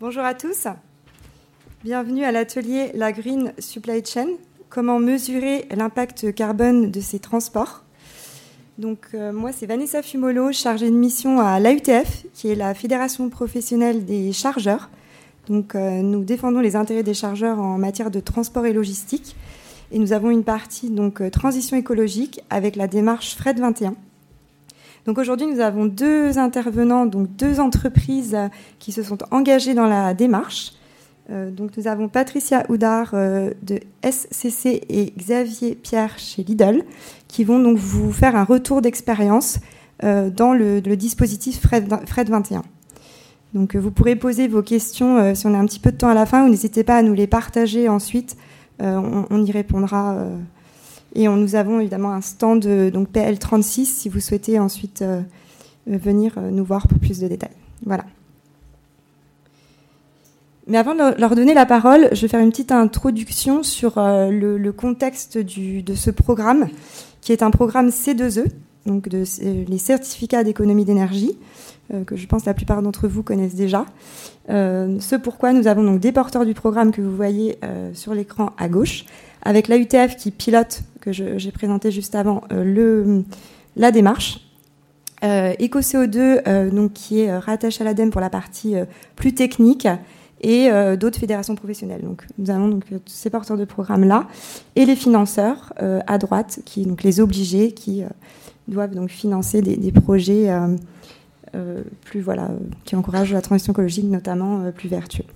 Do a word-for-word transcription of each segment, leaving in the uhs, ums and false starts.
Bonjour à tous. Bienvenue à l'atelier La Green Supply Chain. Comment mesurer l'impact carbone de ces transports? Donc euh, moi, c'est Vanessa Fumolo, chargée de mission à l'A U T F, qui est la Fédération professionnelle des chargeurs. Donc euh, nous défendons les intérêts des chargeurs en matière de transport et logistique. Et nous avons une partie donc, euh, transition écologique avec la démarche F R E T vingt et un. Donc aujourd'hui, nous avons deux intervenants, donc deux entreprises qui se sont engagées dans la démarche. Euh, donc nous avons Patricia Houdard euh, de S C C et Xavier Pierre chez Lidl, qui vont donc vous faire un retour d'expérience euh, dans le, le dispositif F R E T vingt et un. Donc vous pourrez poser vos questions euh, si on a un petit peu de temps à la fin, ou n'hésitez pas à nous les partager ensuite. Euh, on, on y répondra. Euh, Et on, nous avons évidemment un stand donc P L trente-six si vous souhaitez ensuite euh, venir euh, nous voir pour plus de détails. Voilà. Mais avant de leur donner la parole, je vais faire une petite introduction sur euh, le, le contexte du, de ce programme, qui est un programme C deux E, donc de, euh, les certificats d'économie d'énergie, euh, que je pense la plupart d'entre vous connaissent déjà. Euh, ce pourquoi nous avons donc des porteurs du programme que vous voyez euh, sur l'écran à gauche, avec l'A U T F qui pilote, que je, j'ai présenté juste avant, euh, le, la démarche. Euh, EcoCO deux, euh, donc, qui est rattaché à l'ADEME pour la partie euh, plus technique, et euh, d'autres fédérations professionnelles. Donc, nous avons donc, ces porteurs de programmes-là, et les financeurs euh, à droite, qui, donc, les obligés, qui euh, doivent donc, financer des, des projets euh, euh, plus, voilà, euh, qui encouragent la transition écologique, notamment euh, plus vertueuse.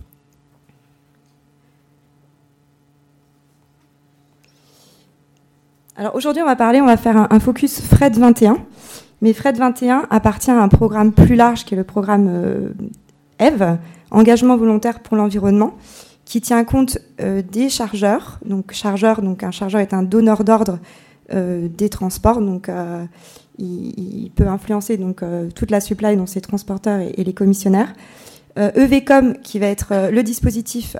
Alors aujourd'hui, on va parler, on va faire un focus F R E T vingt et un. Mais F R E T vingt et un appartient à un programme plus large qui est le programme euh, EVE, Engagement volontaire pour l'environnement, qui tient compte euh, des chargeurs. Donc, chargeur, donc un chargeur est un donneur d'ordre euh, des transports. Donc, euh, il, il peut influencer donc, euh, toute la supply, donc ses transporteurs et, et les commissionnaires. Euh, EVcom, qui va être euh, le dispositif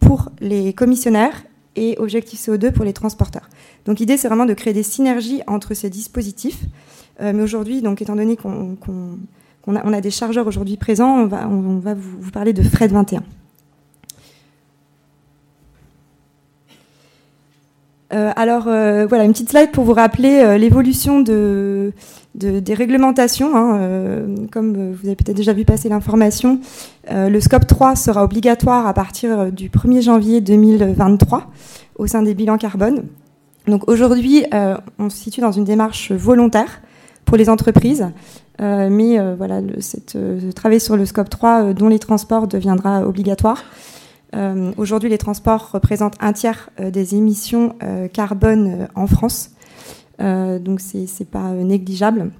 pour les commissionnaires, et Objectif C O deux pour les transporteurs. Donc l'idée, c'est vraiment de créer des synergies entre ces dispositifs. Euh, mais aujourd'hui, donc, étant donné qu'on, qu'on, qu'on a, on a des chargeurs aujourd'hui présents, on va, on, on va vous, vous parler de F R E T vingt et un. Euh, alors, euh, voilà, une petite slide pour vous rappeler euh, l'évolution de, de, des réglementations. Hein, euh, comme vous avez peut-être déjà vu passer l'information, euh, le Scope trois sera obligatoire à partir du premier janvier deux mille vingt-trois au sein des bilans carbone. Donc aujourd'hui, euh, on se situe dans une démarche volontaire pour les entreprises, euh, mais euh, voilà, le, cette, euh, travailler sur le Scope trois euh, dont les transports deviendra obligatoire. Euh, aujourd'hui, les transports représentent un tiers euh, des émissions euh, carbone euh, en France, euh, donc c'est, c'est pas négligeable.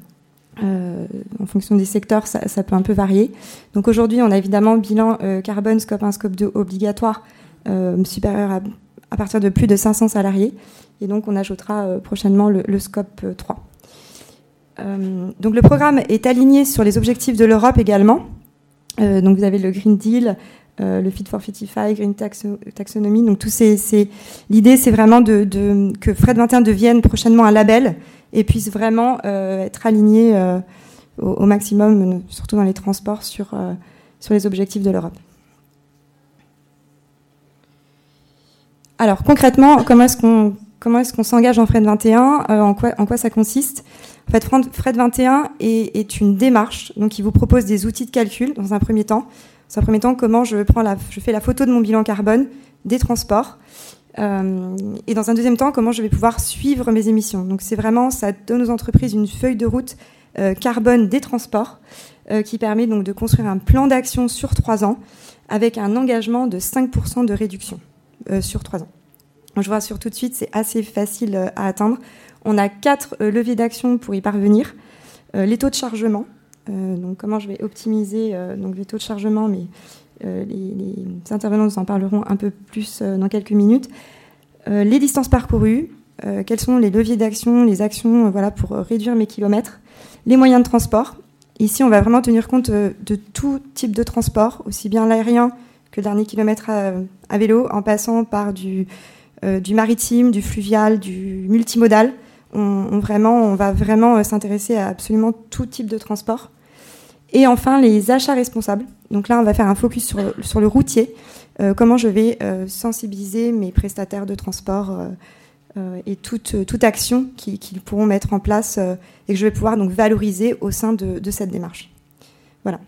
Euh, en fonction des secteurs, ça, ça peut un peu varier. Donc aujourd'hui, on a évidemment bilan euh, carbone Scope un, Scope deux obligatoire euh, supérieur à, à partir de plus de cinq cents salariés, et donc on ajoutera euh, prochainement le, le Scope trois. Euh, donc le programme est aligné sur les objectifs de l'Europe également. Euh, donc vous avez le Green Deal. Euh, le Fit for cinquante-cinq, Green Tax-Taxonomie. Donc, tous ces, ces... l'idée, c'est vraiment de, de, que F R E T vingt et un devienne prochainement un label et puisse vraiment euh, être aligné euh, au, au maximum, surtout dans les transports, sur, euh, sur les objectifs de l'Europe. Alors, concrètement, comment est-ce qu'on, comment est-ce qu'on s'engage en F R E T vingt et un euh, en, quoi, en quoi ça consiste? En fait, F R E T vingt et un est, est une démarche. Donc, il vous propose des outils de calcul, dans un premier temps. Dans un premier temps, comment je, prends la, je fais la photo de mon bilan carbone, des transports. Euh, et dans un deuxième temps, comment je vais pouvoir suivre mes émissions. Donc c'est vraiment, ça donne aux entreprises une feuille de route euh, carbone des transports euh, qui permet donc de construire un plan d'action sur trois ans avec un engagement de cinq pour cent de réduction euh, sur trois ans. Je vous rassure tout de suite, c'est assez facile euh, à atteindre. On a quatre euh, leviers d'action pour y parvenir. Euh, les taux de chargement. Euh, donc comment je vais optimiser euh, donc les taux de chargement, mais euh, les, les intervenants nous en parleront un peu plus euh, dans quelques minutes. Euh, les distances parcourues, euh, quels sont les leviers d'action, les actions euh, voilà, pour réduire mes kilomètres. Les moyens de transport. Ici, on va vraiment tenir compte euh, de tout type de transport, aussi bien l'aérien que le dernier kilomètre à, à vélo, en passant par du, euh, du maritime, du fluvial, du multimodal. On, on, vraiment, on va vraiment euh, s'intéresser à absolument tout type de transport. Et enfin, les achats responsables. Donc là, on va faire un focus sur, sur le routier. Euh, comment je vais euh, sensibiliser mes prestataires de transport euh, euh, et toute, euh, toute action qu'ils, qu'ils pourront mettre en place euh, et que je vais pouvoir donc valoriser au sein de, de cette démarche. Voilà.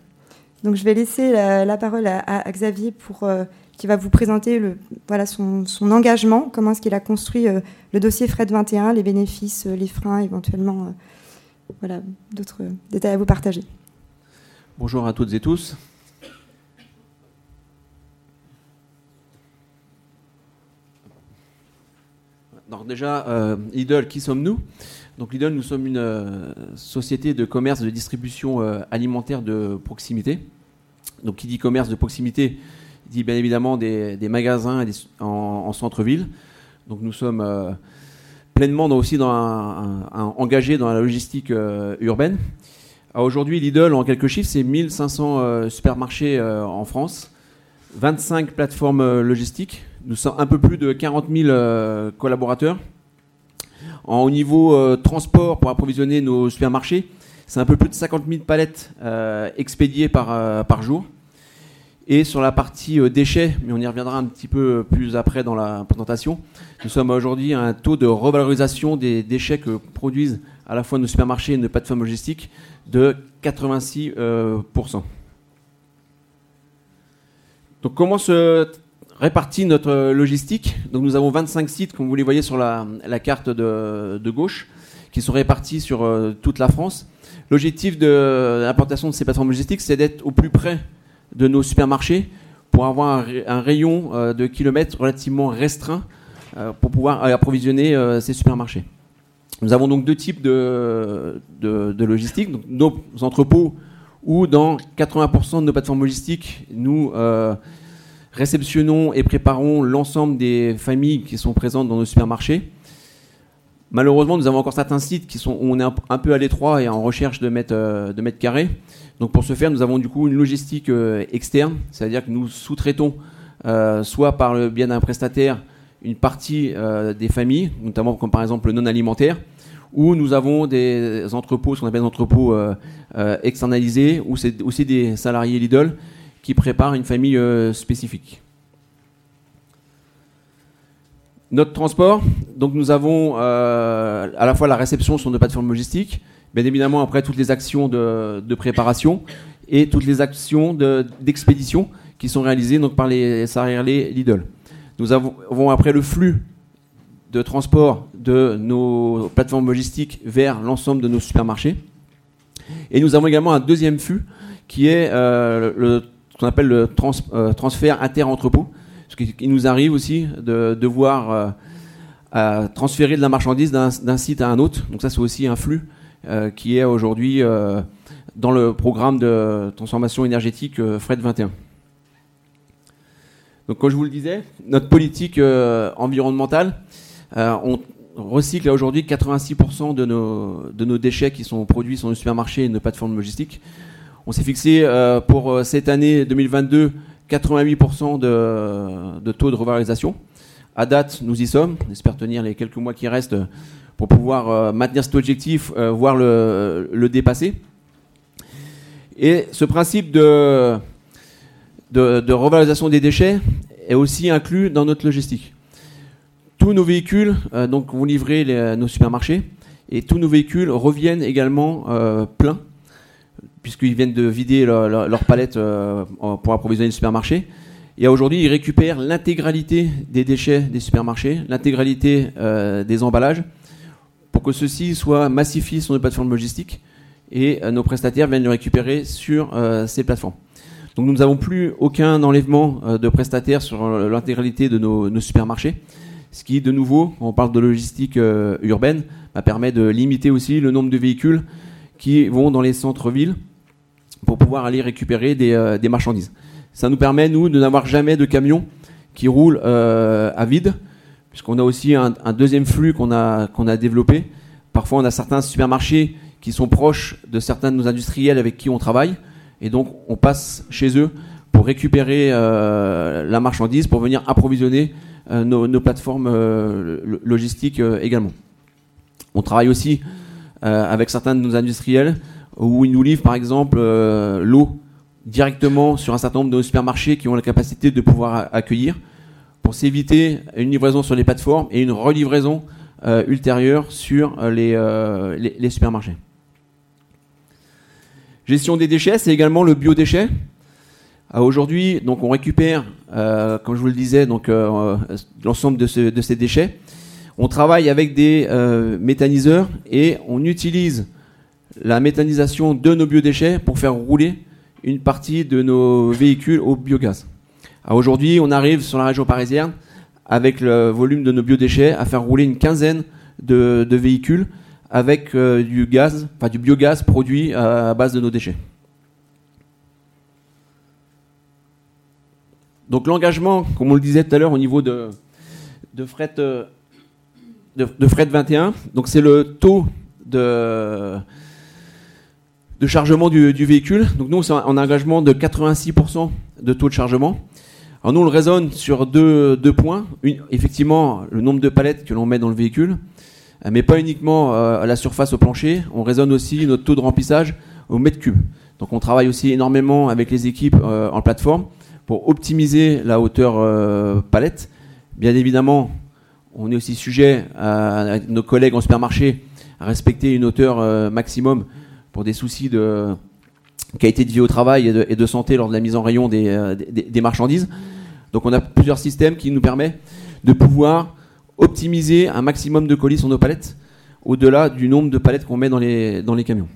Donc je vais laisser la, la parole à, à Xavier pour, euh, qui va vous présenter le, voilà, son, son engagement, comment est-ce qu'il a construit euh, le dossier F R E T vingt et un, les bénéfices, euh, les freins, éventuellement euh, voilà, d'autres détails à vous partager. Bonjour à toutes et tous. Alors déjà, euh, Lidl, qui sommes-nous ? Donc Lidl, nous sommes une euh, société de commerce et de distribution euh, alimentaire de proximité. Donc qui dit commerce de proximité, dit bien évidemment des, des magasins des, en, en centre-ville. Donc nous sommes euh, pleinement dans, aussi dans un, un, un, engagés dans la logistique euh, urbaine. Alors aujourd'hui, Lidl, en quelques chiffres, c'est mille cinq cents euh, supermarchés euh, en France, vingt-cinq plateformes euh, logistiques. Nous sommes un peu plus de quarante mille euh, collaborateurs. En, au niveau euh, transport, pour approvisionner nos supermarchés, c'est un peu plus de cinquante mille palettes euh, expédiées par, euh, par jour. Et sur la partie euh, déchets, mais on y reviendra un petit peu plus après dans la présentation, nous sommes aujourd'hui à un taux de revalorisation des déchets que produisent à la fois nos supermarchés et nos plateformes logistiques de quatre-vingt-six pour cent. Euh, Donc comment se répartit notre logistique. Donc nous avons vingt-cinq sites, comme vous les voyez sur la, la carte de, de gauche, qui sont répartis sur euh, toute la France. L'objectif de, de l'implantation de ces plateformes logistiques, c'est d'être au plus près de nos supermarchés pour avoir un, un rayon euh, de kilomètres relativement restreint euh, pour pouvoir approvisionner euh, ces supermarchés. Nous avons donc deux types de, de, de logistique. Donc nos entrepôts où dans quatre-vingts pour cent de nos plateformes logistiques, nous euh, réceptionnons et préparons l'ensemble des familles qui sont présentes dans nos supermarchés. Malheureusement, nous avons encore certains sites qui sont, où on est un peu à l'étroit et en recherche de mètres, de mètres carrés. Donc pour ce faire, nous avons du coup une logistique externe, c'est-à-dire que nous sous-traitons euh, soit par le biais d'un prestataire une partie euh, des familles, notamment comme par exemple le non-alimentaire, où nous avons des entrepôts, ce qu'on appelle des entrepôts euh, euh, externalisés, où c'est aussi des salariés Lidl, qui prépare une famille euh, spécifique. Notre transport, donc nous avons euh, à la fois la réception sur nos plateformes logistiques, bien évidemment après toutes les actions de, de préparation et toutes les actions de, d'expédition qui sont réalisées donc, par les salariés Lidl. Nous avons après le flux de transport de nos plateformes logistiques vers l'ensemble de nos supermarchés. Et nous avons également un deuxième flux qui est euh, le qu'on appelle le trans, euh, transfert inter-entrepôt, parce qu'il nous arrive aussi de devoir euh, euh, transférer de la marchandise d'un, d'un site à un autre. Donc ça, c'est aussi un flux euh, qui est aujourd'hui euh, dans le programme de transformation énergétique euh, F R E T vingt et un. Donc comme je vous le disais, notre politique euh, environnementale, euh, on recycle aujourd'hui quatre-vingt-six pour cent de nos, de nos déchets qui sont produits sur nos supermarchés et nos plateformes logistiques. On s'est fixé euh, pour euh, cette année deux mille vingt-deux quatre-vingt-huit pour cent de, de taux de revalorisation. À date, nous y sommes. On espère tenir les quelques mois qui restent pour pouvoir euh, maintenir cet objectif, euh, voire le, le dépasser. Et ce principe de, de, de revalorisation des déchets est aussi inclus dans notre logistique. Tous nos véhicules euh, donc, vont livrer les, nos supermarchés et tous nos véhicules reviennent également euh, pleins, puisqu'ils viennent de vider leur, leur, leur palette euh, pour approvisionner le supermarché. Et aujourd'hui, ils récupèrent l'intégralité des déchets des supermarchés, l'intégralité euh, des emballages, pour que ceux-ci soient massifiés sur nos plateformes logistiques, et euh, nos prestataires viennent le récupérer sur euh, ces plateformes. Donc nous n'avons plus aucun enlèvement euh, de prestataires sur l'intégralité de nos, nos supermarchés, ce qui, de nouveau, quand on parle de logistique euh, urbaine, bah, permet de limiter aussi le nombre de véhicules qui vont dans les centres-villes pour pouvoir aller récupérer des, euh, des marchandises. Ça nous permet, nous, de n'avoir jamais de camions qui roulent euh, à vide, puisqu'on a aussi un, un deuxième flux qu'on a, qu'on a développé. Parfois, on a certains supermarchés qui sont proches de certains de nos industriels avec qui on travaille, et donc on passe chez eux pour récupérer euh, la marchandise, pour venir approvisionner euh, nos, nos plateformes euh, logistiques euh, également. On travaille aussi Euh, avec certains de nos industriels, où ils nous livrent par exemple euh, l'eau directement sur un certain nombre de supermarchés qui ont la capacité de pouvoir accueillir, pour s'éviter une livraison sur les plateformes et une relivraison euh, ultérieure sur euh, les, euh, les, les supermarchés. Gestion des déchets, c'est également le biodéchet. Euh, aujourd'hui, donc, on récupère, euh, comme je vous le disais, donc, euh, l'ensemble de, ce, de ces déchets. On travaille avec des euh, méthaniseurs et on utilise la méthanisation de nos biodéchets pour faire rouler une partie de nos véhicules au biogaz. Alors aujourd'hui, on arrive sur la région parisienne, avec le volume de nos biodéchets, à faire rouler une quinzaine de, de véhicules avec euh, du gaz, enfin du biogaz produit à, à base de nos déchets. Donc l'engagement, comme on le disait tout à l'heure, au niveau de, de Fret, de, de Fret vingt et un, donc c'est le taux de... de chargement du, du véhicule. Donc nous, c'est un engagement de quatre-vingt-six pour cent de taux de chargement. Alors nous, on le raisonne sur deux, deux points. Une, effectivement, le nombre de palettes que l'on met dans le véhicule, mais pas uniquement euh, à la surface au plancher. On raisonne aussi notre taux de remplissage au mètre cube. Donc on travaille aussi énormément avec les équipes euh, en plateforme pour optimiser la hauteur euh, palette. Bien évidemment, on est aussi sujet à, à nos collègues en supermarché à respecter une hauteur euh, maximum pour des soucis de qualité de vie au travail et de, et de santé lors de la mise en rayon des, des, des marchandises. Donc on a plusieurs systèmes qui nous permettent de pouvoir optimiser un maximum de colis sur nos palettes, au-delà du nombre de palettes qu'on met dans les, dans les camions.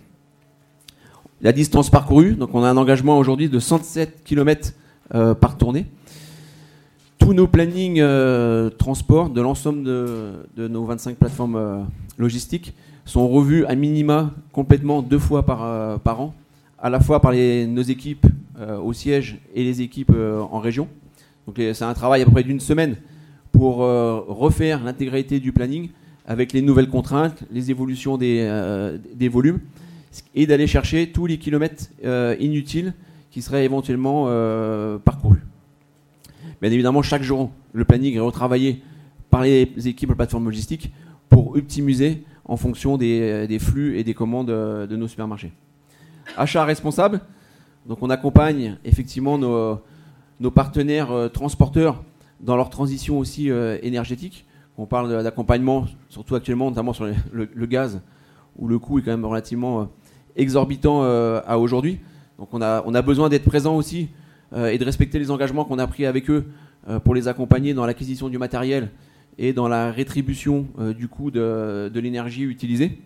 La distance parcourue, donc on a un engagement aujourd'hui de cent sept kilomètres euh, par tournée. Tous nos plannings euh, transport de l'ensemble de, de nos vingt-cinq plateformes euh, logistiques sont revus à minima complètement deux fois par, euh, par an, à la fois par les, nos équipes euh, au siège et les équipes euh, en région. Donc les, c'est un travail à peu près d'une semaine pour euh, refaire l'intégralité du planning avec les nouvelles contraintes, les évolutions des, euh, des volumes, et d'aller chercher tous les kilomètres euh, inutiles qui seraient éventuellement euh, parcourus. Bien évidemment, chaque jour, le planning est retravaillé par les équipes de plateforme logistique pour optimiser en fonction des, des flux et des commandes de nos supermarchés. Achat responsable, donc on accompagne effectivement nos, nos partenaires euh, transporteurs dans leur transition aussi euh, énergétique. On parle d'accompagnement, surtout actuellement, notamment sur les, le, le gaz, où le coût est quand même relativement euh, exorbitant euh, à aujourd'hui. Donc on a, on a besoin d'être présent aussi euh, et de respecter les engagements qu'on a pris avec eux euh, pour les accompagner dans l'acquisition du matériel et dans la rétribution euh, du coût de, de l'énergie utilisée.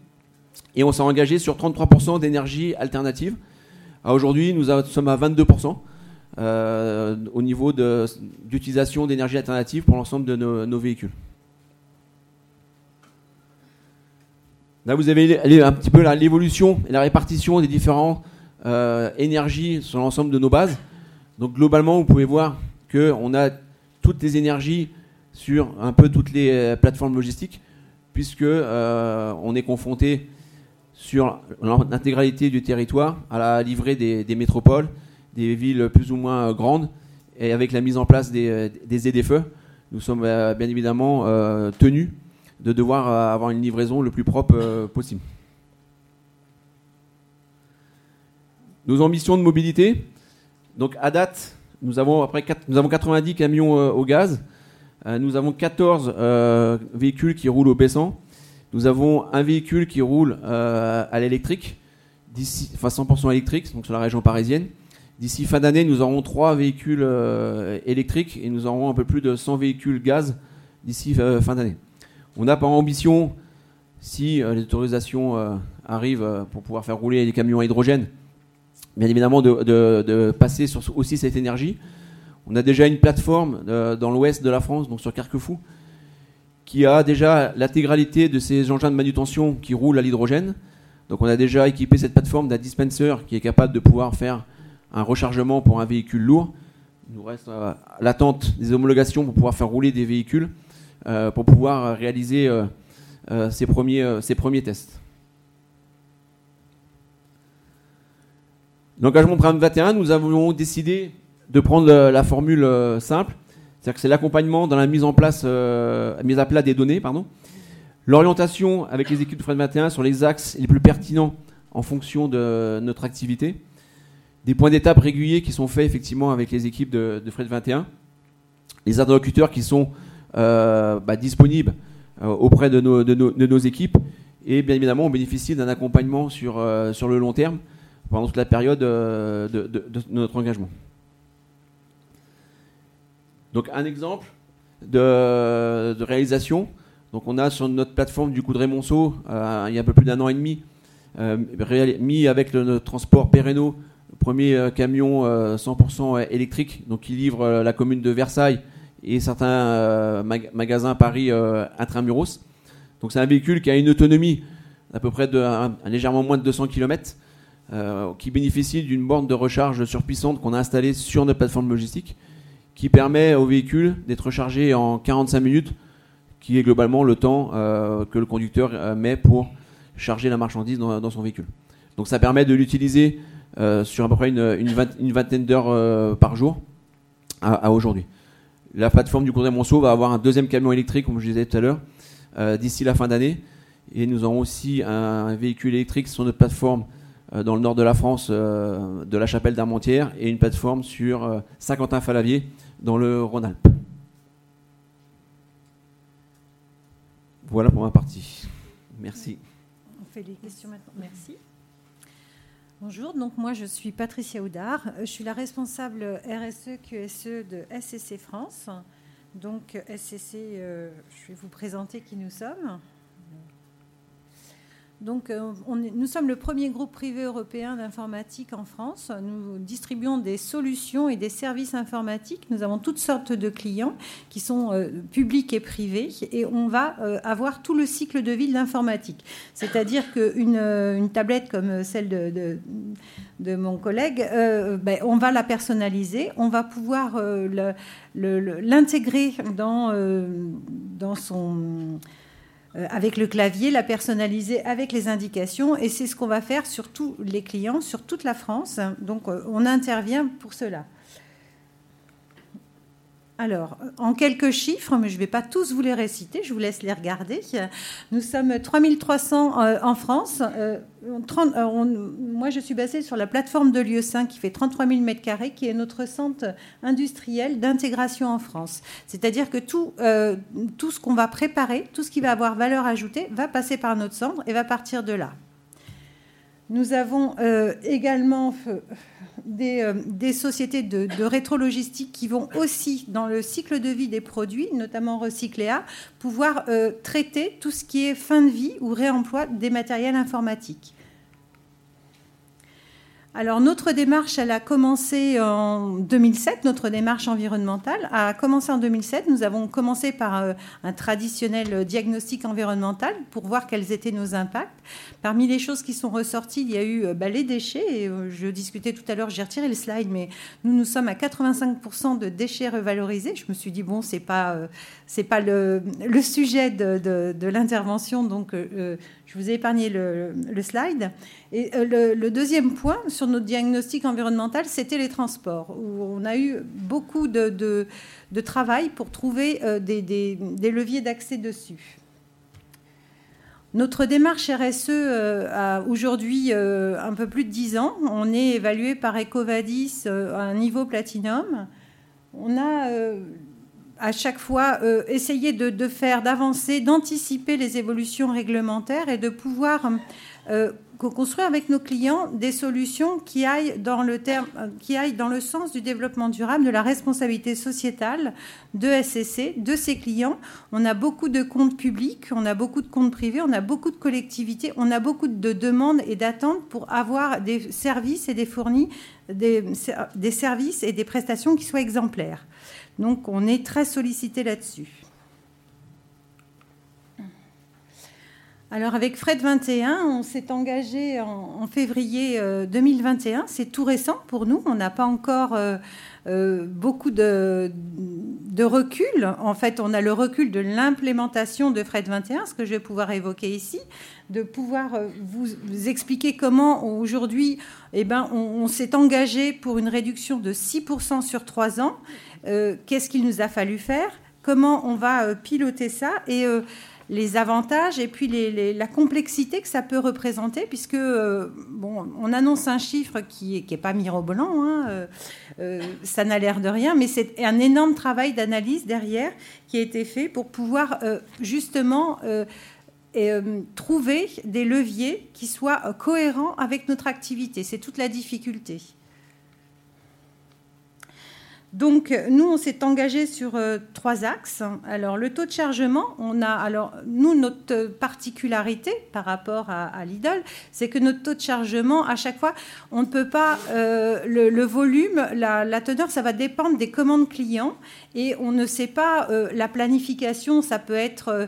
Et on s'est engagé sur trente-trois pour cent d'énergie alternative. Alors aujourd'hui, nous a, sommes à vingt-deux pour cent euh, au niveau de, d'utilisation d'énergie alternative pour l'ensemble de nos, nos véhicules. Là, vous avez un petit peu la, l'évolution et la répartition des différentes euh, énergies sur l'ensemble de nos bases. Donc globalement, vous pouvez voir qu'on a toutes les énergies sur un peu toutes les plateformes logistiques, puisque euh, on est confronté sur l'intégralité du territoire à la livrée des, des métropoles, des villes plus ou moins grandes, et avec la mise en place des, des Z F E, nous sommes euh, bien évidemment euh, tenus de devoir euh, avoir une livraison le plus propre euh, possible. Nos ambitions de mobilité, donc à date, nous avons, après quatre, nous avons quatre-vingt-dix camions euh, au gaz. Nous avons quatorze euh, véhicules qui roulent au baissant. Nous avons un véhicule qui roule euh, à l'électrique, d'ici, enfin cent pour cent électrique, donc sur la région parisienne. D'ici fin d'année, nous aurons trois véhicules euh, électriques et nous aurons un peu plus de cent véhicules gaz d'ici euh, fin d'année. On a par ambition, si euh, les autorisations euh, arrivent euh, pour pouvoir faire rouler les camions à hydrogène, bien évidemment de, de, de passer sur aussi cette énergie. On a déjà une plateforme euh, dans l'ouest de la France, donc sur Carquefou, qui a déjà l'intégralité de ces engins de manutention qui roulent à l'hydrogène. Donc on a déjà équipé cette plateforme d'un dispenser qui est capable de pouvoir faire un rechargement pour un véhicule lourd. Il nous reste euh, l'attente des homologations pour pouvoir faire rouler des véhicules, euh, pour pouvoir réaliser euh, euh, ces premiers, euh, ces premiers tests. L'engagement Programme vingt et un, nous avons décidé de prendre la formule simple, c'est-à-dire que c'est l'accompagnement dans la mise en place, euh, mise à plat des données, pardon, l'orientation avec les équipes de Fret vingt et un sur les axes les plus pertinents en fonction de notre activité, des points d'étape réguliers qui sont faits effectivement avec les équipes de, de F R E T vingt et un, les interlocuteurs qui sont euh, bah, disponibles euh, auprès de nos, de, nos, de nos équipes, et bien évidemment on bénéficie d'un accompagnement sur, euh, sur le long terme pendant toute la période euh, de, de, de notre engagement. Donc un exemple de, de réalisation. Donc on a sur notre plateforme du Coudray-Moceau, euh, il y a un peu plus d'un an et demi, euh, mis avec le, le transport Perrenot, le premier euh, camion euh, cent pour cent électrique, donc qui livre euh, la commune de Versailles et certains euh, mag- magasins Paris euh, intramuros. Donc c'est un véhicule qui a une autonomie d'à peu près de un, un légèrement moins de deux cents kilomètres, euh, qui bénéficie d'une borne de recharge surpuissante qu'on a installée sur notre plateforme logistique, qui permet au véhicule d'être rechargé en quarante-cinq minutes, qui est globalement le temps euh, que le conducteur euh, met pour charger la marchandise dans, dans son véhicule. Donc ça permet de l'utiliser euh, sur à peu près une, une, vingt, une vingtaine d'heures euh, par jour à, à aujourd'hui. La plateforme du Condé-Monceau va avoir un deuxième camion électrique, comme je disais tout à l'heure, euh, d'ici la fin d'année. Et nous aurons aussi un véhicule électrique sur notre plateforme euh, dans le nord de la France, euh, de la Chapelle-d'Armentière, et une plateforme sur euh, Saint-Quentin-Falvier dans le Rhône-Alpes. Voilà pour ma partie. Merci. On fait les questions maintenant. Merci. Bonjour. Donc moi, je suis Patricia Houdard. Je suis la responsable R S E Q S E de S C C France. Donc S C C, euh, je vais vous présenter qui nous sommes. Donc on est, nous sommes le premier groupe privé européen d'informatique en France. Nous distribuons des solutions et des services informatiques. Nous avons toutes sortes de clients qui sont euh, publics et privés, et on va euh, avoir tout le cycle de vie de l'informatique. C'est-à-dire qu'une euh, une tablette comme celle de... de de mon collègue, euh, ben, on va la personnaliser, on va pouvoir euh, le, le, le, l'intégrer dans, euh, dans son... Euh, avec le clavier, la personnaliser avec les indications, et c'est ce qu'on va faire sur tous les clients, sur toute la France. Donc euh, on intervient pour cela. Alors, en quelques chiffres, mais je ne vais pas tous vous les réciter, je vous laisse les regarder. Nous sommes trois mille trois cents euh, en France. Euh, trente, euh, on, moi, je suis basée sur la plateforme de Lieu Saint qui fait trente-trois mille mètres carrés, qui est notre centre industriel d'intégration en France. C'est-à-dire que tout, euh, tout ce qu'on va préparer, tout ce qui va avoir valeur ajoutée, va passer par notre centre et va partir de là. Nous avons euh, également des, euh, des sociétés de, de rétrologistique qui vont aussi, dans le cycle de vie des produits, notamment Recycléa, pouvoir euh, traiter tout ce qui est fin de vie ou réemploi des matériels informatiques. Alors, notre démarche, elle a commencé en deux mille sept, notre démarche environnementale a commencé en deux mille sept. Nous avons commencé par un traditionnel diagnostic environnemental pour voir quels étaient nos impacts. Parmi les choses qui sont ressorties, il y a eu bah, les déchets. Et je discutais tout à l'heure, j'ai retiré le slide, mais nous, nous sommes à quatre-vingt-cinq pour cent de déchets revalorisés. Je me suis dit, bon, c'est pas, c'est pas le, le sujet de, de, de l'intervention, donc euh, je vous ai épargné le, le slide. Et le, le deuxième point sur notre diagnostic environnemental, c'était les transports, où on a eu beaucoup de, de, de travail pour trouver des, des, des leviers d'accès dessus. Notre démarche R S E a aujourd'hui un peu plus de dix ans. On est évalué par EcoVadis à un niveau platinum. On a à chaque fois essayé de, de faire, d'avancer, d'anticiper les évolutions réglementaires et de pouvoir... Euh, construire avec nos clients des solutions qui aillent, dans le terme, qui aillent dans le sens du développement durable, de la responsabilité sociétale de S C C, de ses clients. On a beaucoup de comptes publics, on a beaucoup de comptes privés, on a beaucoup de collectivités, on a beaucoup de demandes et d'attentes pour avoir des services et des fournis, des, des services et des prestations qui soient exemplaires. Donc on est très sollicité là-dessus. Alors avec F R E T vingt et un, on s'est engagé en, en février deux mille vingt et un. C'est tout récent pour nous. On n'a pas encore euh, euh, beaucoup de, de recul. En fait, on a le recul de l'implémentation de F R E T vingt et un, ce que je vais pouvoir évoquer ici, de pouvoir vous, vous expliquer comment aujourd'hui eh ben, on, on s'est engagé pour une réduction de six pour cent sur trois ans. Euh, qu'est-ce qu'il nous a fallu faire ? Comment on va piloter ça ? Et... Euh, les avantages et puis les, les, la complexité que ça peut représenter, puisque euh, bon, on annonce un chiffre qui n'est pas mirobolant, hein, euh, euh, ça n'a l'air de rien, mais c'est un énorme travail d'analyse derrière qui a été fait pour pouvoir euh, justement euh, et, euh, trouver des leviers qui soient euh, cohérents avec notre activité. C'est toute la difficulté. Donc, nous, on s'est engagé sur euh, trois axes. Alors, le taux de chargement, on a... Alors, nous, notre particularité par rapport à, à Lidl, c'est que notre taux de chargement, à chaque fois, on ne peut pas... Euh, le, le volume, la, la teneur, ça va dépendre des commandes clients. Et on ne sait pas... Euh, la planification, ça peut être... Euh,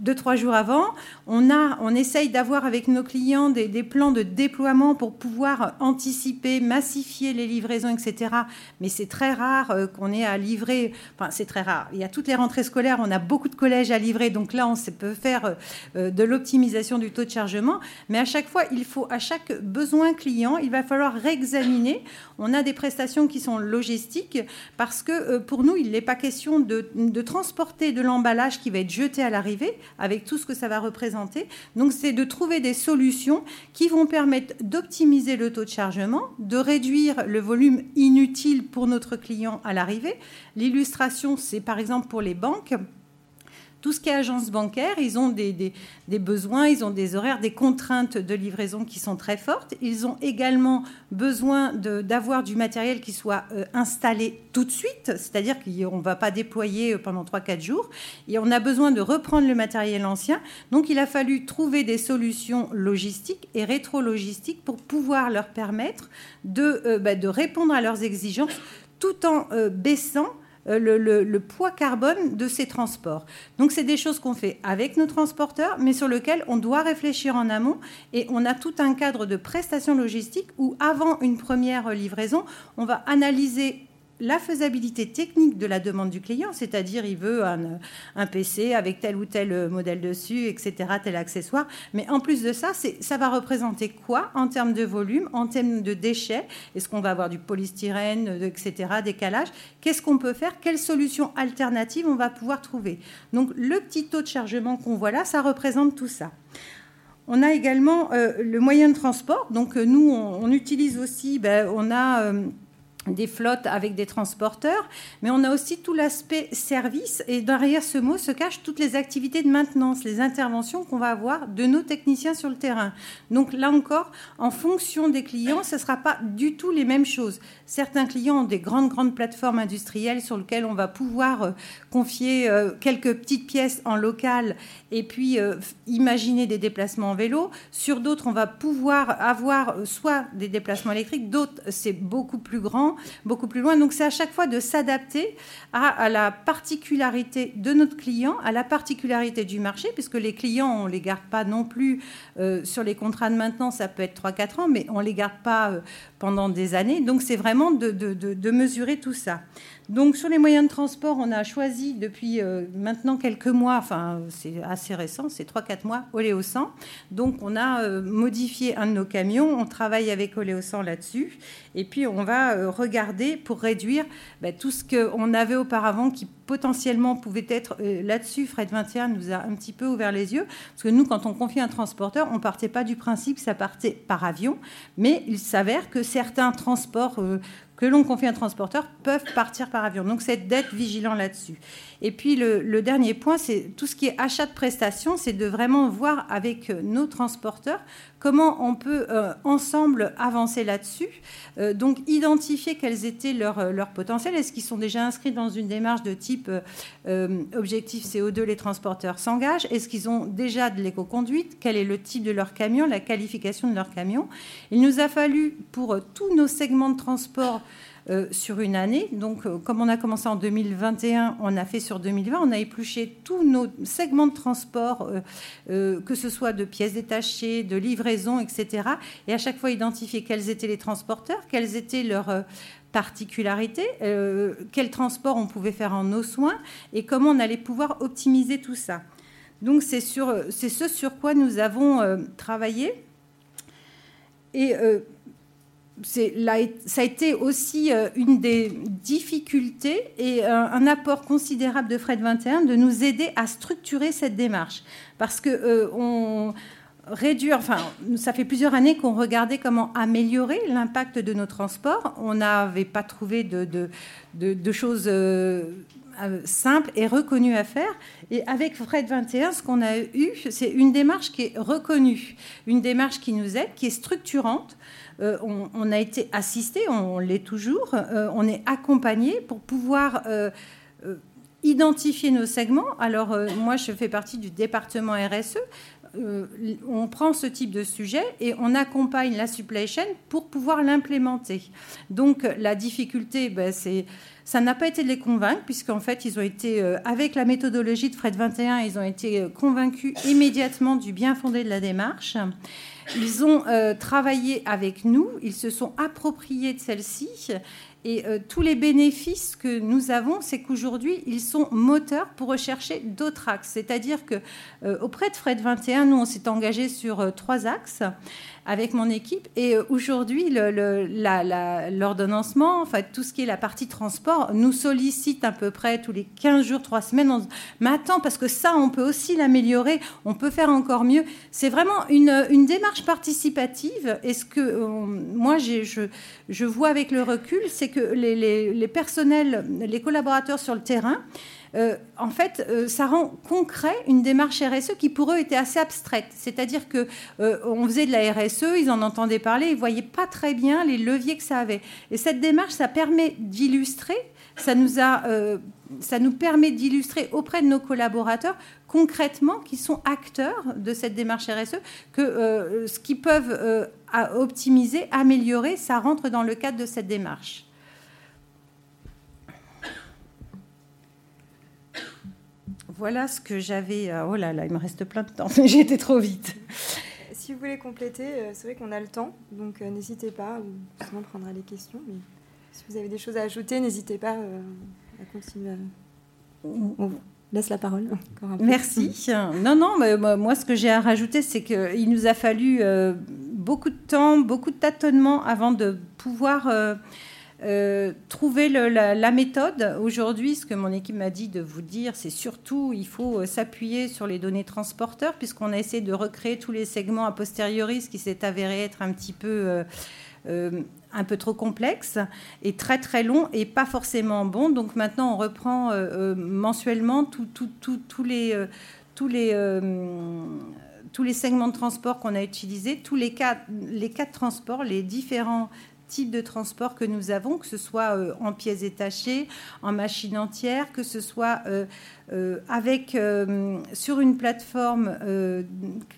deux, trois jours avant, on, a, on essaye d'avoir avec nos clients des, des plans de déploiement pour pouvoir anticiper, massifier les livraisons, et cetera. Mais c'est très rare qu'on ait à livrer... Enfin, c'est très rare. Il y a toutes les rentrées scolaires, on a beaucoup de collèges à livrer, donc là, on peut faire de l'optimisation du taux de chargement. Mais à chaque fois, il faut, à chaque besoin client, il va falloir réexaminer. On a des prestations qui sont logistiques parce que, pour nous, il n'est pas question de, de transporter de l'emballage qui va être jeté à l'arrivée, avec tout ce que ça va représenter. Donc, c'est de trouver des solutions qui vont permettre d'optimiser le taux de chargement, de réduire le volume inutile pour notre client à l'arrivée. L'illustration, c'est par exemple pour les banques. Tout ce qui est agence bancaire, ils ont des, des, des besoins, ils ont des horaires, des contraintes de livraison qui sont très fortes. Ils ont également besoin de, d'avoir du matériel qui soit euh, installé tout de suite, c'est-à-dire qu'on ne va pas déployer pendant trois quatre jours. Et on a besoin de reprendre le matériel ancien. Donc, il a fallu trouver des solutions logistiques et rétro-logistiques pour pouvoir leur permettre de, euh, bah, de répondre à leurs exigences tout en euh, baissant Le, le, le poids carbone de ces transports. Donc, c'est des choses qu'on fait avec nos transporteurs, mais sur lesquelles on doit réfléchir en amont. Et on a tout un cadre de prestations logistiques où, avant une première livraison, on va analyser la faisabilité technique de la demande du client, c'est-à-dire il veut un, un P C avec tel ou tel modèle dessus, et cetera, tel accessoire. Mais en plus de ça, c'est, ça va représenter quoi en termes de volume, en termes de déchets? Est-ce qu'on va avoir du polystyrène, et cetera, décalage? Qu'est-ce qu'on peut faire? Quelles solutions alternatives on va pouvoir trouver? Donc, le petit taux de chargement qu'on voit là, ça représente tout ça. On a également euh, le moyen de transport. Donc, euh, nous, on, on utilise aussi... Ben, on a... Euh, des flottes avec des transporteurs, mais on a aussi tout l'aspect service, et derrière ce mot se cachent toutes les activités de maintenance, les interventions qu'on va avoir de nos techniciens sur le terrain. Donc là encore, en fonction des clients, ce ne sera pas du tout les mêmes choses. Certains clients ont des grandes, grandes plateformes industrielles sur lesquelles on va pouvoir confier quelques petites pièces en local et puis imaginer des déplacements en vélo. Sur d'autres, on va pouvoir avoir soit des déplacements électriques, d'autres, c'est beaucoup plus grand, beaucoup plus loin. Donc, c'est à chaque fois de s'adapter à, à la particularité de notre client, à la particularité du marché, puisque les clients, on ne les garde pas non plus euh, sur les contrats de maintenance, ça peut être trois quatre ans, mais on ne les garde pas euh, pendant des années. Donc, c'est vraiment de, de, de, de mesurer tout ça. Donc, sur les moyens de transport, on a choisi depuis euh, maintenant quelques mois, enfin, c'est assez récent, c'est trois quatre mois, Oléosan. Donc, on a euh, modifié un de nos camions, on travaille avec Oléosan là-dessus, et puis on va euh, regarder pour réduire bah, tout ce qu'on avait auparavant qui potentiellement pouvait être euh, là-dessus. F R E T vingt et un nous a un petit peu ouvert les yeux, parce que nous, quand on confie un transporteur, on ne partait pas du principe que ça partait par avion, mais il s'avère que certains transports euh, que l'on confie à un transporteur peuvent partir par avion. Donc, c'est d'être vigilant là-dessus. Et puis, le, le dernier point, c'est tout ce qui est achat de prestations, c'est de vraiment voir avec nos transporteurs comment on peut euh, ensemble avancer là-dessus. Euh, donc, identifier quels étaient leurs leur potentiels. Est-ce qu'ils sont déjà inscrits dans une démarche de type euh, Objectif C O deux, les transporteurs s'engagent? Est-ce qu'ils ont déjà de l'éco-conduite? Quel est le type de leur camion, la qualification de leur camion? Il nous a fallu, pour euh, tous nos segments de transport, Euh, sur une année. Donc, euh, comme on a commencé en deux mille vingt et un, on a fait sur deux mille vingt, on a épluché tous nos segments de transport, euh, euh, que ce soit de pièces détachées, de livraisons, et cetera. Et à chaque fois, identifier quels étaient les transporteurs, quels étaient leurs... Euh, particularités, euh, quels transports on pouvait faire en nos soins et comment on allait pouvoir optimiser tout ça. Donc, c'est, sur, c'est ce sur quoi nous avons euh, travaillé. Et... Euh, c'est, là, ça a été aussi une des difficultés et un apport considérable de F R E T vingt et un de nous aider à structurer cette démarche. Parce que euh, on... réduire, enfin, ça fait plusieurs années qu'on regardait comment améliorer l'impact de nos transports. On n'avait pas trouvé de, de, de, de choses euh, simples et reconnues à faire. Et avec F R E T vingt et un, ce qu'on a eu, c'est une démarche qui est reconnue, une démarche qui nous aide, qui est structurante. Euh, on, on a été assisté, on, on l'est toujours, euh, on est accompagné pour pouvoir... Euh, euh, identifier nos segments. Alors, euh, moi, je fais partie du département R S E. Euh, on prend ce type de sujet et on accompagne la supply chain pour pouvoir l'implémenter. Donc, la difficulté, ben, c'est, ça n'a pas été de les convaincre, puisqu'en fait, ils ont été, euh, avec la méthodologie de F R E T vingt et un, ils ont été convaincus immédiatement du bien fondé de la démarche. Ils ont euh, travaillé avec nous, ils se sont appropriés de celle-ci. Et euh, tous les bénéfices que nous avons, c'est qu'aujourd'hui, ils sont moteurs pour rechercher d'autres axes. C'est-à-dire que euh, auprès de F R E T vingt et un, nous, on s'est engagé sur euh, trois axes avec mon équipe. Et euh, aujourd'hui, le, le, la, la, l'ordonnancement, enfin, tout ce qui est la partie transport, nous sollicite à peu près tous les quinze jours, trois semaines. On se dit, mais attends, parce que ça, on peut aussi l'améliorer, on peut faire encore mieux. C'est vraiment une, une démarche participative. Et ce que euh, moi, j'ai, je, je vois avec le recul, c'est que les, les, les personnels, les collaborateurs sur le terrain, euh, en fait, euh, ça rend concret une démarche R S E qui, pour eux, était assez abstraite. C'est-à-dire qu'on euh, faisait de la R S E, ils en entendaient parler, ils ne voyaient pas très bien les leviers que ça avait. Et cette démarche, ça permet d'illustrer, ça nous, a, euh, ça nous permet d'illustrer auprès de nos collaborateurs concrètement qui sont acteurs de cette démarche R S E, que euh, ce qu'ils peuvent euh, optimiser, améliorer, ça rentre dans le cadre de cette démarche. Voilà ce que j'avais... Oh là là, il me reste plein de temps. J'ai été trop vite. Si vous voulez compléter, c'est vrai qu'on a le temps, donc n'hésitez pas, ou sinon on prendra les questions. Mais si vous avez des choses à ajouter, n'hésitez pas à continuer. On laisse la parole encore un peu. Merci. Non, non, mais moi, ce que j'ai à rajouter, c'est qu'il nous a fallu beaucoup de temps, beaucoup de tâtonnements avant de pouvoir... Euh, trouver le, la, la méthode. Aujourd'hui, ce que mon équipe m'a dit de vous dire, c'est surtout il faut s'appuyer sur les données transporteurs, puisqu'on a essayé de recréer tous les segments a posteriori, ce qui s'est avéré être un petit peu euh, euh, un peu trop complexe et très très long et pas forcément bon. Donc maintenant, on reprend euh, mensuellement tous tout, tout, tout les euh, tous les euh, tous les segments de transport qu'on a utilisés, tous les cas les cas de transport, les différents type de transport que nous avons, que ce soit euh, en pièces détachées, en machines entières, que ce soit euh, euh, avec, euh, sur une plateforme euh,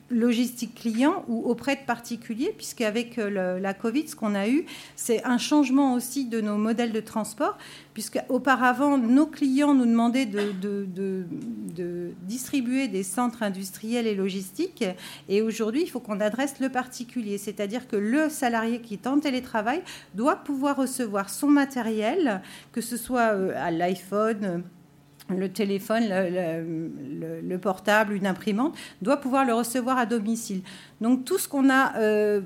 logistique client ou auprès de particuliers, puisqu'avec euh, le, la Covid, ce qu'on a eu, c'est un changement aussi de nos modèles de transport, puisqu'auparavant, nos clients nous demandaient de, de, de, de distribuer des centres industriels et logistiques, et aujourd'hui, il faut qu'on adresse le particulier, c'est-à-dire que le salarié qui est en télétravail doit pouvoir recevoir son matériel, que ce soit à l'iPhone, le téléphone, le, le, le portable, une imprimante, doit pouvoir le recevoir à domicile. Donc tout ce qu'on a euh,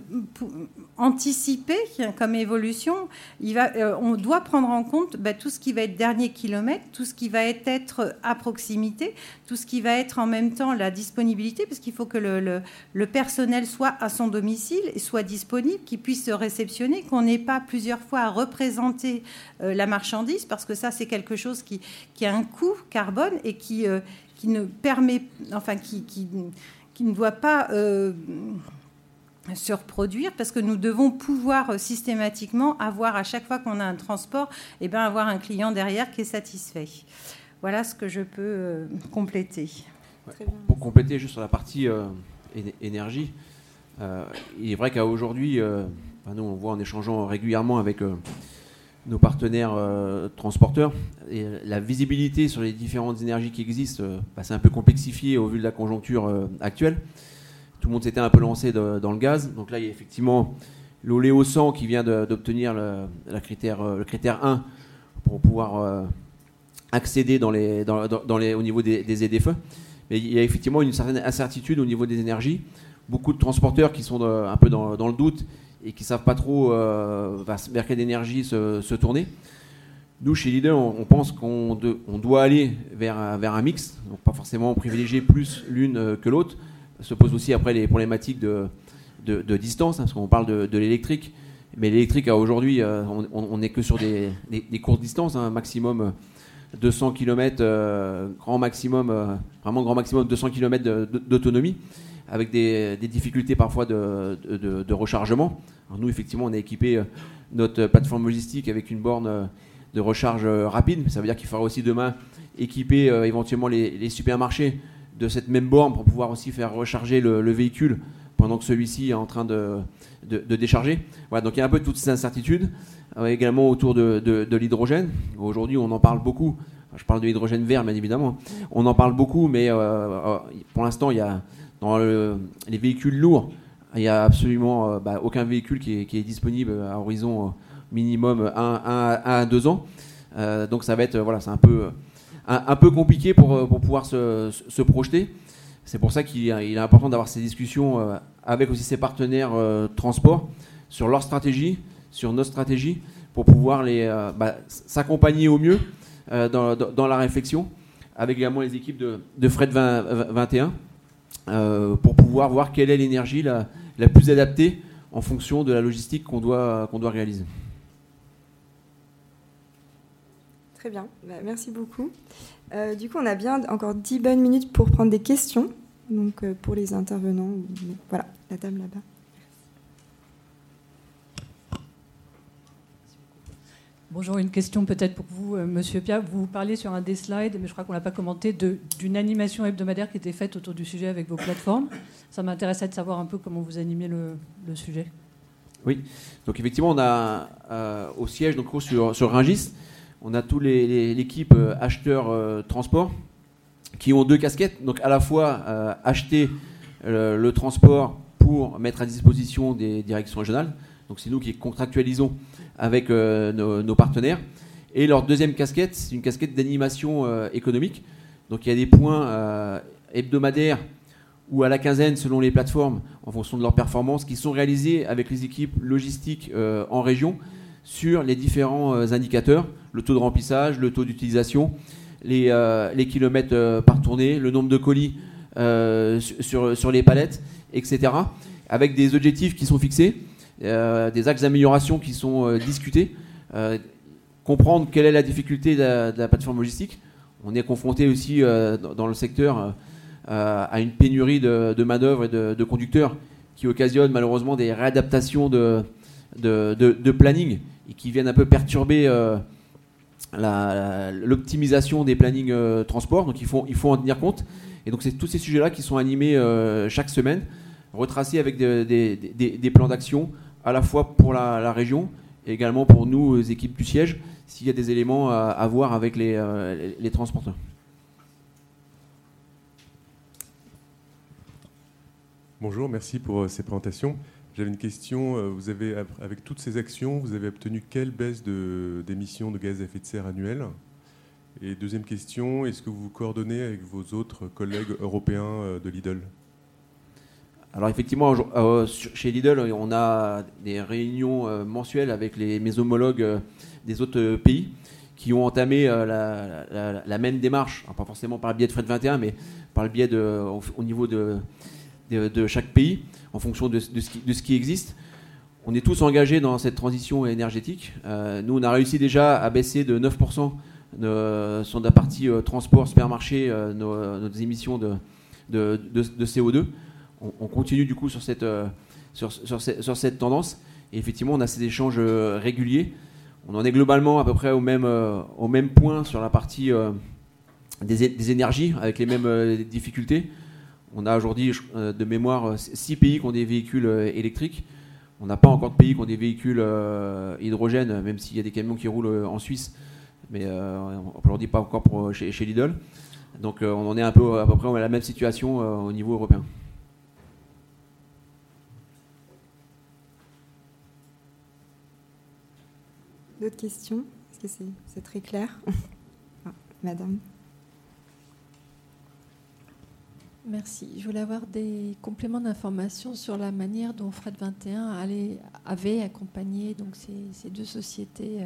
anticipé comme évolution, il va, euh, on doit prendre en compte bah, tout ce qui va être dernier kilomètre, tout ce qui va être à proximité, tout ce qui va être en même temps la disponibilité, parce qu'il faut que le, le, le personnel soit à son domicile, soit disponible, qu'il puisse se réceptionner, qu'on n'ait pas plusieurs fois à représenter euh, la marchandise, parce que ça c'est quelque chose qui, qui a un coût carbone et qui, euh, qui ne permet, enfin qui, qui qui ne doit pas euh, se reproduire, parce que nous devons pouvoir systématiquement avoir, à chaque fois qu'on a un transport, eh bien, avoir un client derrière qui est satisfait. Voilà ce que je peux euh, compléter. Ouais, pour compléter juste sur la partie euh, énergie, euh, il est vrai qu'à aujourd'hui, euh, nous on voit en échangeant régulièrement avec euh, nos partenaires euh, transporteurs, et la visibilité sur les différentes énergies qui existent, euh, bah, c'est un peu complexifié au vu de la conjoncture euh, actuelle. Tout le monde s'était un peu lancé de, dans le gaz. Donc là, il y a effectivement l'Oléosan qui vient de, d'obtenir le, la critère, euh, le critère un pour pouvoir euh, accéder dans les, dans, dans, dans les, au niveau des, des Z F E. Mais il y a effectivement une certaine incertitude au niveau des énergies. Beaucoup de transporteurs qui sont de, un peu dans, dans le doute et qui ne savent pas trop euh, vers quelle énergie se, se tourner. Nous, chez Lidl, on, on pense qu'on de, on doit aller vers, vers un mix, donc pas forcément privilégier plus l'une que l'autre. Se posent aussi après les problématiques de, de, de distance, hein, parce qu'on parle de, de l'électrique. Mais l'électrique, aujourd'hui, on n'est que sur des, des, des courtes distances, hein, maximum deux cents kilomètres, euh, grand maximum, euh, vraiment grand maximum deux cents kilomètres de, de, d'autonomie, avec des, des difficultés parfois de, de, de rechargement. Alors nous, effectivement, on a équipé notre plateforme logistique avec une borne de recharge rapide, mais ça veut dire qu'il faudra aussi demain équiper euh, éventuellement les, les supermarchés de cette même borne pour pouvoir aussi faire recharger le, le véhicule pendant que celui-ci est en train de, de, de décharger. Voilà, donc il y a un peu toutes ces incertitudes, euh, également autour de, de, de l'hydrogène. Aujourd'hui, on en parle beaucoup. Enfin, je parle de l'hydrogène vert, bien évidemment. On en parle beaucoup, mais euh, pour l'instant, il y a, dans le, les véhicules lourds, il n'y a absolument euh, bah, aucun véhicule qui est, qui est disponible à horizon euh, minimum un à deux ans. Euh, donc ça va être, voilà, c'est un peu, un, un peu compliqué pour, pour pouvoir se, se projeter. C'est pour ça qu'il est important d'avoir ces discussions avec aussi ses partenaires transport sur leur stratégie, sur nos stratégies, pour pouvoir les, bah, s'accompagner au mieux dans, dans la réflexion, avec également les équipes de, de F R E T vingt et un, euh, pour pouvoir voir quelle est l'énergie la, la plus adaptée en fonction de la logistique qu'on doit, qu'on doit réaliser. Très bien, bah, merci beaucoup. Euh, du coup, on a bien encore dix bonnes minutes pour prendre des questions. Donc, euh, pour les intervenants, voilà, la table là-bas. Bonjour, une question peut-être pour vous, euh, Monsieur Pierre. Vous parlez sur un des slides, mais je crois qu'on ne l'a pas commenté, de, d'une animation hebdomadaire qui était faite autour du sujet avec vos plateformes. Ça m'intéressait de savoir un peu comment vous animez le, le sujet. Oui, donc effectivement, on a euh, au siège, donc sur, sur Rungis, on a tous les, les l'équipe acheteurs euh, transport qui ont deux casquettes, donc à la fois euh, acheter euh, le transport pour mettre à disposition des directions régionales, donc c'est nous qui contractualisons avec euh, nos, nos partenaires, et leur deuxième casquette, c'est une casquette d'animation euh, économique, donc il y a des points euh, hebdomadaires ou à la quinzaine selon les plateformes en fonction de leur performance qui sont réalisés avec les équipes logistiques euh, en région, sur les différents euh, indicateurs, le taux de remplissage, le taux d'utilisation, les, euh, les kilomètres euh, par tournée, le nombre de colis euh, sur, sur les palettes, et cetera, avec des objectifs qui sont fixés, euh, des axes d'amélioration qui sont euh, discutés, euh, comprendre quelle est la difficulté de la, de la plateforme logistique. On est confronté aussi euh, dans le secteur euh, à une pénurie de, de main-d'œuvre et de, de conducteurs qui occasionne malheureusement des réadaptations de, de, de, de planning et qui viennent un peu perturber euh, la, la, l'optimisation des plannings euh, transport. Donc il faut, il faut en tenir compte. Et donc c'est tous ces sujets-là qui sont animés euh, chaque semaine, retracés avec des, des, des, des plans d'action, à la fois pour la, la région, et également pour nous, les équipes du siège, s'il y a des éléments à, à voir avec les, euh, les, les transporteurs. Bonjour, merci pour ces présentations. J'avais une question, vous avez, avec toutes ces actions, vous avez obtenu quelle baisse de, d'émissions de gaz à effet de serre annuelles ? Et deuxième question, est-ce que vous vous coordonnez avec vos autres collègues européens de Lidl ? Alors effectivement, chez Lidl, on a des réunions mensuelles avec les, mes homologues des autres pays qui ont entamé la, la, la même démarche, alors pas forcément par le biais de F R E T vingt et un, mais par le biais de, au, au niveau de... De, de chaque pays, en fonction de, de, ce qui, de ce qui existe. On est tous engagés dans cette transition énergétique. Euh, nous, on a réussi déjà à baisser de neuf pour cent de, sur la partie euh, transport, supermarché, euh, nos, nos émissions de, de, de, de C O deux. On, on continue du coup sur cette, euh, sur, sur, ce, sur cette tendance. Et effectivement, on a ces échanges euh, réguliers. On en est globalement à peu près au même, euh, au même point sur la partie euh, des, des énergies, avec les mêmes euh, difficultés. On a aujourd'hui, de mémoire, six pays qui ont des véhicules électriques. On n'a pas encore de pays qui ont des véhicules euh, hydrogène, même s'il y a des camions qui roulent en Suisse. Mais euh, on ne leur dit pas encore pour, chez, chez Lidl. Donc euh, on en est un peu, à peu près à la même situation euh, au niveau européen. D'autres questions ? Est-ce que c'est, c'est très clair ? Ah, madame. Merci. Je voulais avoir des compléments d'informations sur la manière dont F R E T vingt et un avait accompagné donc ces, ces deux sociétés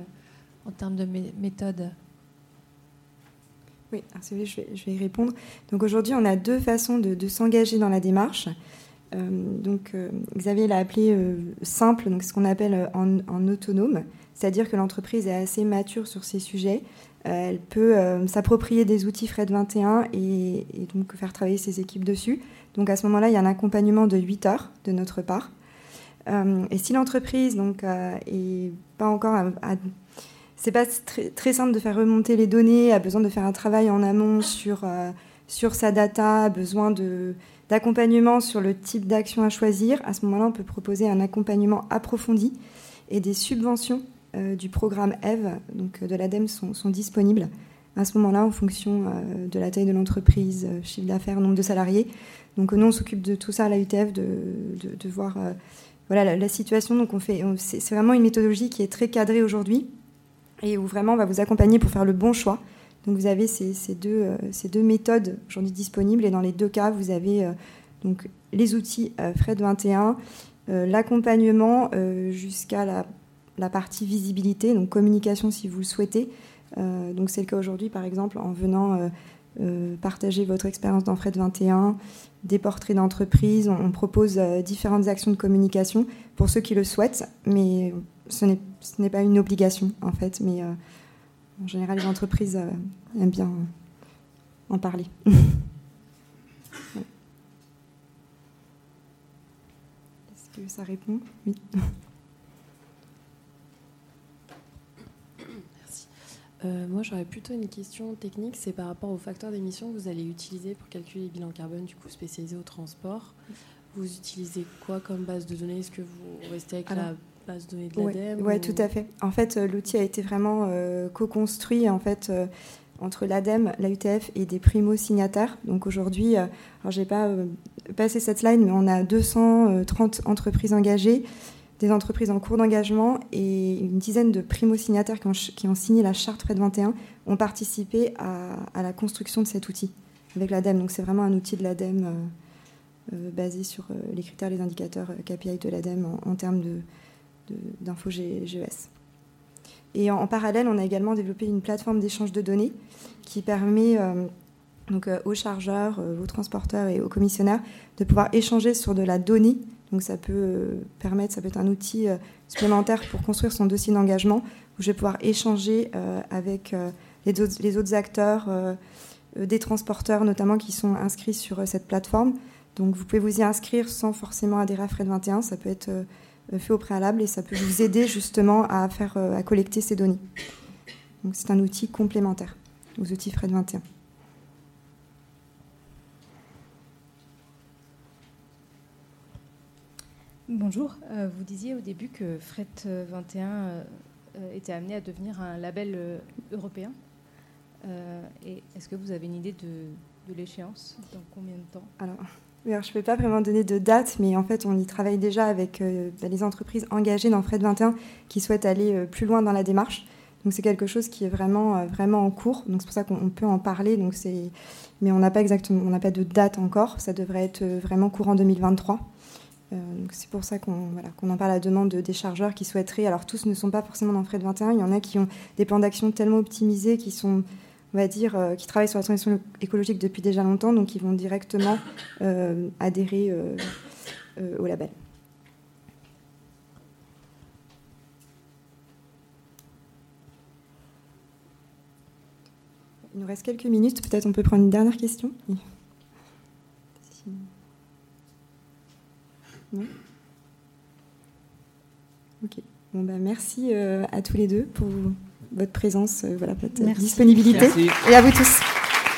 en termes de méthode. Oui, alors, si vous voulez, je vais, je vais y répondre. Donc aujourd'hui, on a deux façons de, de s'engager dans la démarche. Euh, donc euh, Xavier l'a appelé euh, simple, donc ce qu'on appelle en, en autonome, c'est-à-dire que l'entreprise est assez mature sur ces sujets. Euh, elle peut euh, s'approprier des outils F R E T vingt et un et, et donc faire travailler ses équipes dessus. Donc à ce moment-là, il y a un accompagnement de huit heures de notre part. Euh, et si l'entreprise donc euh, est pas encore à, à c'est pas très, très simple de faire remonter les données, a besoin de faire un travail en amont sur, euh, sur sa data, a besoin de, d'accompagnement sur le type d'action à choisir. À ce moment-là, on peut proposer un accompagnement approfondi et des subventions euh, du programme EVE, donc de l'ADEME, sont, sont disponibles. À ce moment-là, en fonction euh, de la taille de l'entreprise, euh, chiffre d'affaires, nombre de salariés. Donc nous, on s'occupe de tout ça à la U T F, de, de, de voir euh, voilà, la, la situation. Donc on fait, on, c'est, c'est vraiment une méthodologie qui est très cadrée aujourd'hui, et où vraiment on va vous accompagner pour faire le bon choix. Donc vous avez ces, ces, deux, euh, ces deux méthodes aujourd'hui disponibles, et dans les deux cas, vous avez euh, donc les outils euh, F R E T vingt et un, euh, l'accompagnement euh, jusqu'à la, la partie visibilité, donc communication si vous le souhaitez. Euh, donc c'est le cas aujourd'hui, par exemple, en venant euh, euh, partager votre expérience dans F R E T vingt et un, des portraits d'entreprise. On, on propose euh, différentes actions de communication pour ceux qui le souhaitent, mais... Ce n'est, ce n'est pas une obligation, en fait, mais euh, en général, les entreprises euh, aiment bien euh, en parler. Voilà. Est-ce que ça répond ? Oui. Merci. Euh, moi, j'aurais plutôt une question technique. C'est par rapport aux facteurs d'émission que vous allez utiliser pour calculer les bilans carbone, du coup, spécialisés au transport. Vous utilisez quoi comme base de données ? Est-ce que vous restez avec Alors, la... base de données de l'ADEME ? Oui, ou... tout à fait. En fait, l'outil a été vraiment euh, co-construit en fait, euh, entre l'ADEME, l'A U T F et des primo-signataires. Donc aujourd'hui, euh, alors je n'ai pas euh, passé cette slide, mais on a deux cent trente entreprises engagées, des entreprises en cours d'engagement et une dizaine de primo-signataires qui ont, qui ont signé la charte F R E T vingt et un ont participé à, à la construction de cet outil avec l'ADEME. Donc c'est vraiment un outil de l'ADEME euh, euh, basé sur euh, les critères, les indicateurs euh, K P I de l'ADEME en, en termes de d'info G E S. Et en, en parallèle, on a également développé une plateforme d'échange de données qui permet euh, donc, euh, aux chargeurs, euh, aux transporteurs et aux commissionnaires de pouvoir échanger sur de la donnée. Donc ça peut euh, permettre, ça peut être un outil euh, supplémentaire pour construire son dossier d'engagement où je vais pouvoir échanger euh, avec euh, les, autres, les autres acteurs, euh, des transporteurs notamment qui sont inscrits sur euh, cette plateforme. Donc vous pouvez vous y inscrire sans forcément adhérer à F R E T vingt et un. Ça peut être... Euh, fait au préalable et ça peut vous aider justement à, faire, à collecter ces données. Donc c'est un outil complémentaire aux outils F R E T vingt et un. Bonjour, vous disiez au début que F R E T vingt et un était amené à devenir un label européen. Et est-ce que vous avez une idée de, de l'échéance ? Dans combien de temps ? Alors... Alors, je ne peux pas vraiment donner de date, mais en fait, on y travaille déjà avec euh, les entreprises engagées dans F R E T vingt et un qui souhaitent aller euh, plus loin dans la démarche. Donc, c'est quelque chose qui est vraiment, euh, vraiment en cours. Donc, c'est pour ça qu'on peut en parler. Donc, c'est... Mais on n'a pas exactement, on n'a pas de date encore. Ça devrait être euh, vraiment courant deux mille vingt-trois. Euh, donc c'est pour ça qu'on, voilà, qu'on en parle à la demande de, des chargeurs qui souhaiteraient. Alors, tous ne sont pas forcément dans F R E T vingt et un. Il y en a qui ont des plans d'action tellement optimisés qui sont... on va dire, euh, qui travaillent sur la transition écologique depuis déjà longtemps, donc ils vont directement euh, adhérer euh, euh, au label. Il nous reste quelques minutes, peut-être on peut prendre une dernière question. Non ? Ok. Bon, bah, merci euh, à tous les deux pour vous. Votre présence, euh, voilà, votre Merci. Disponibilité. Merci. Et à vous tous.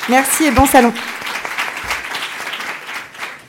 Merci et bon salon.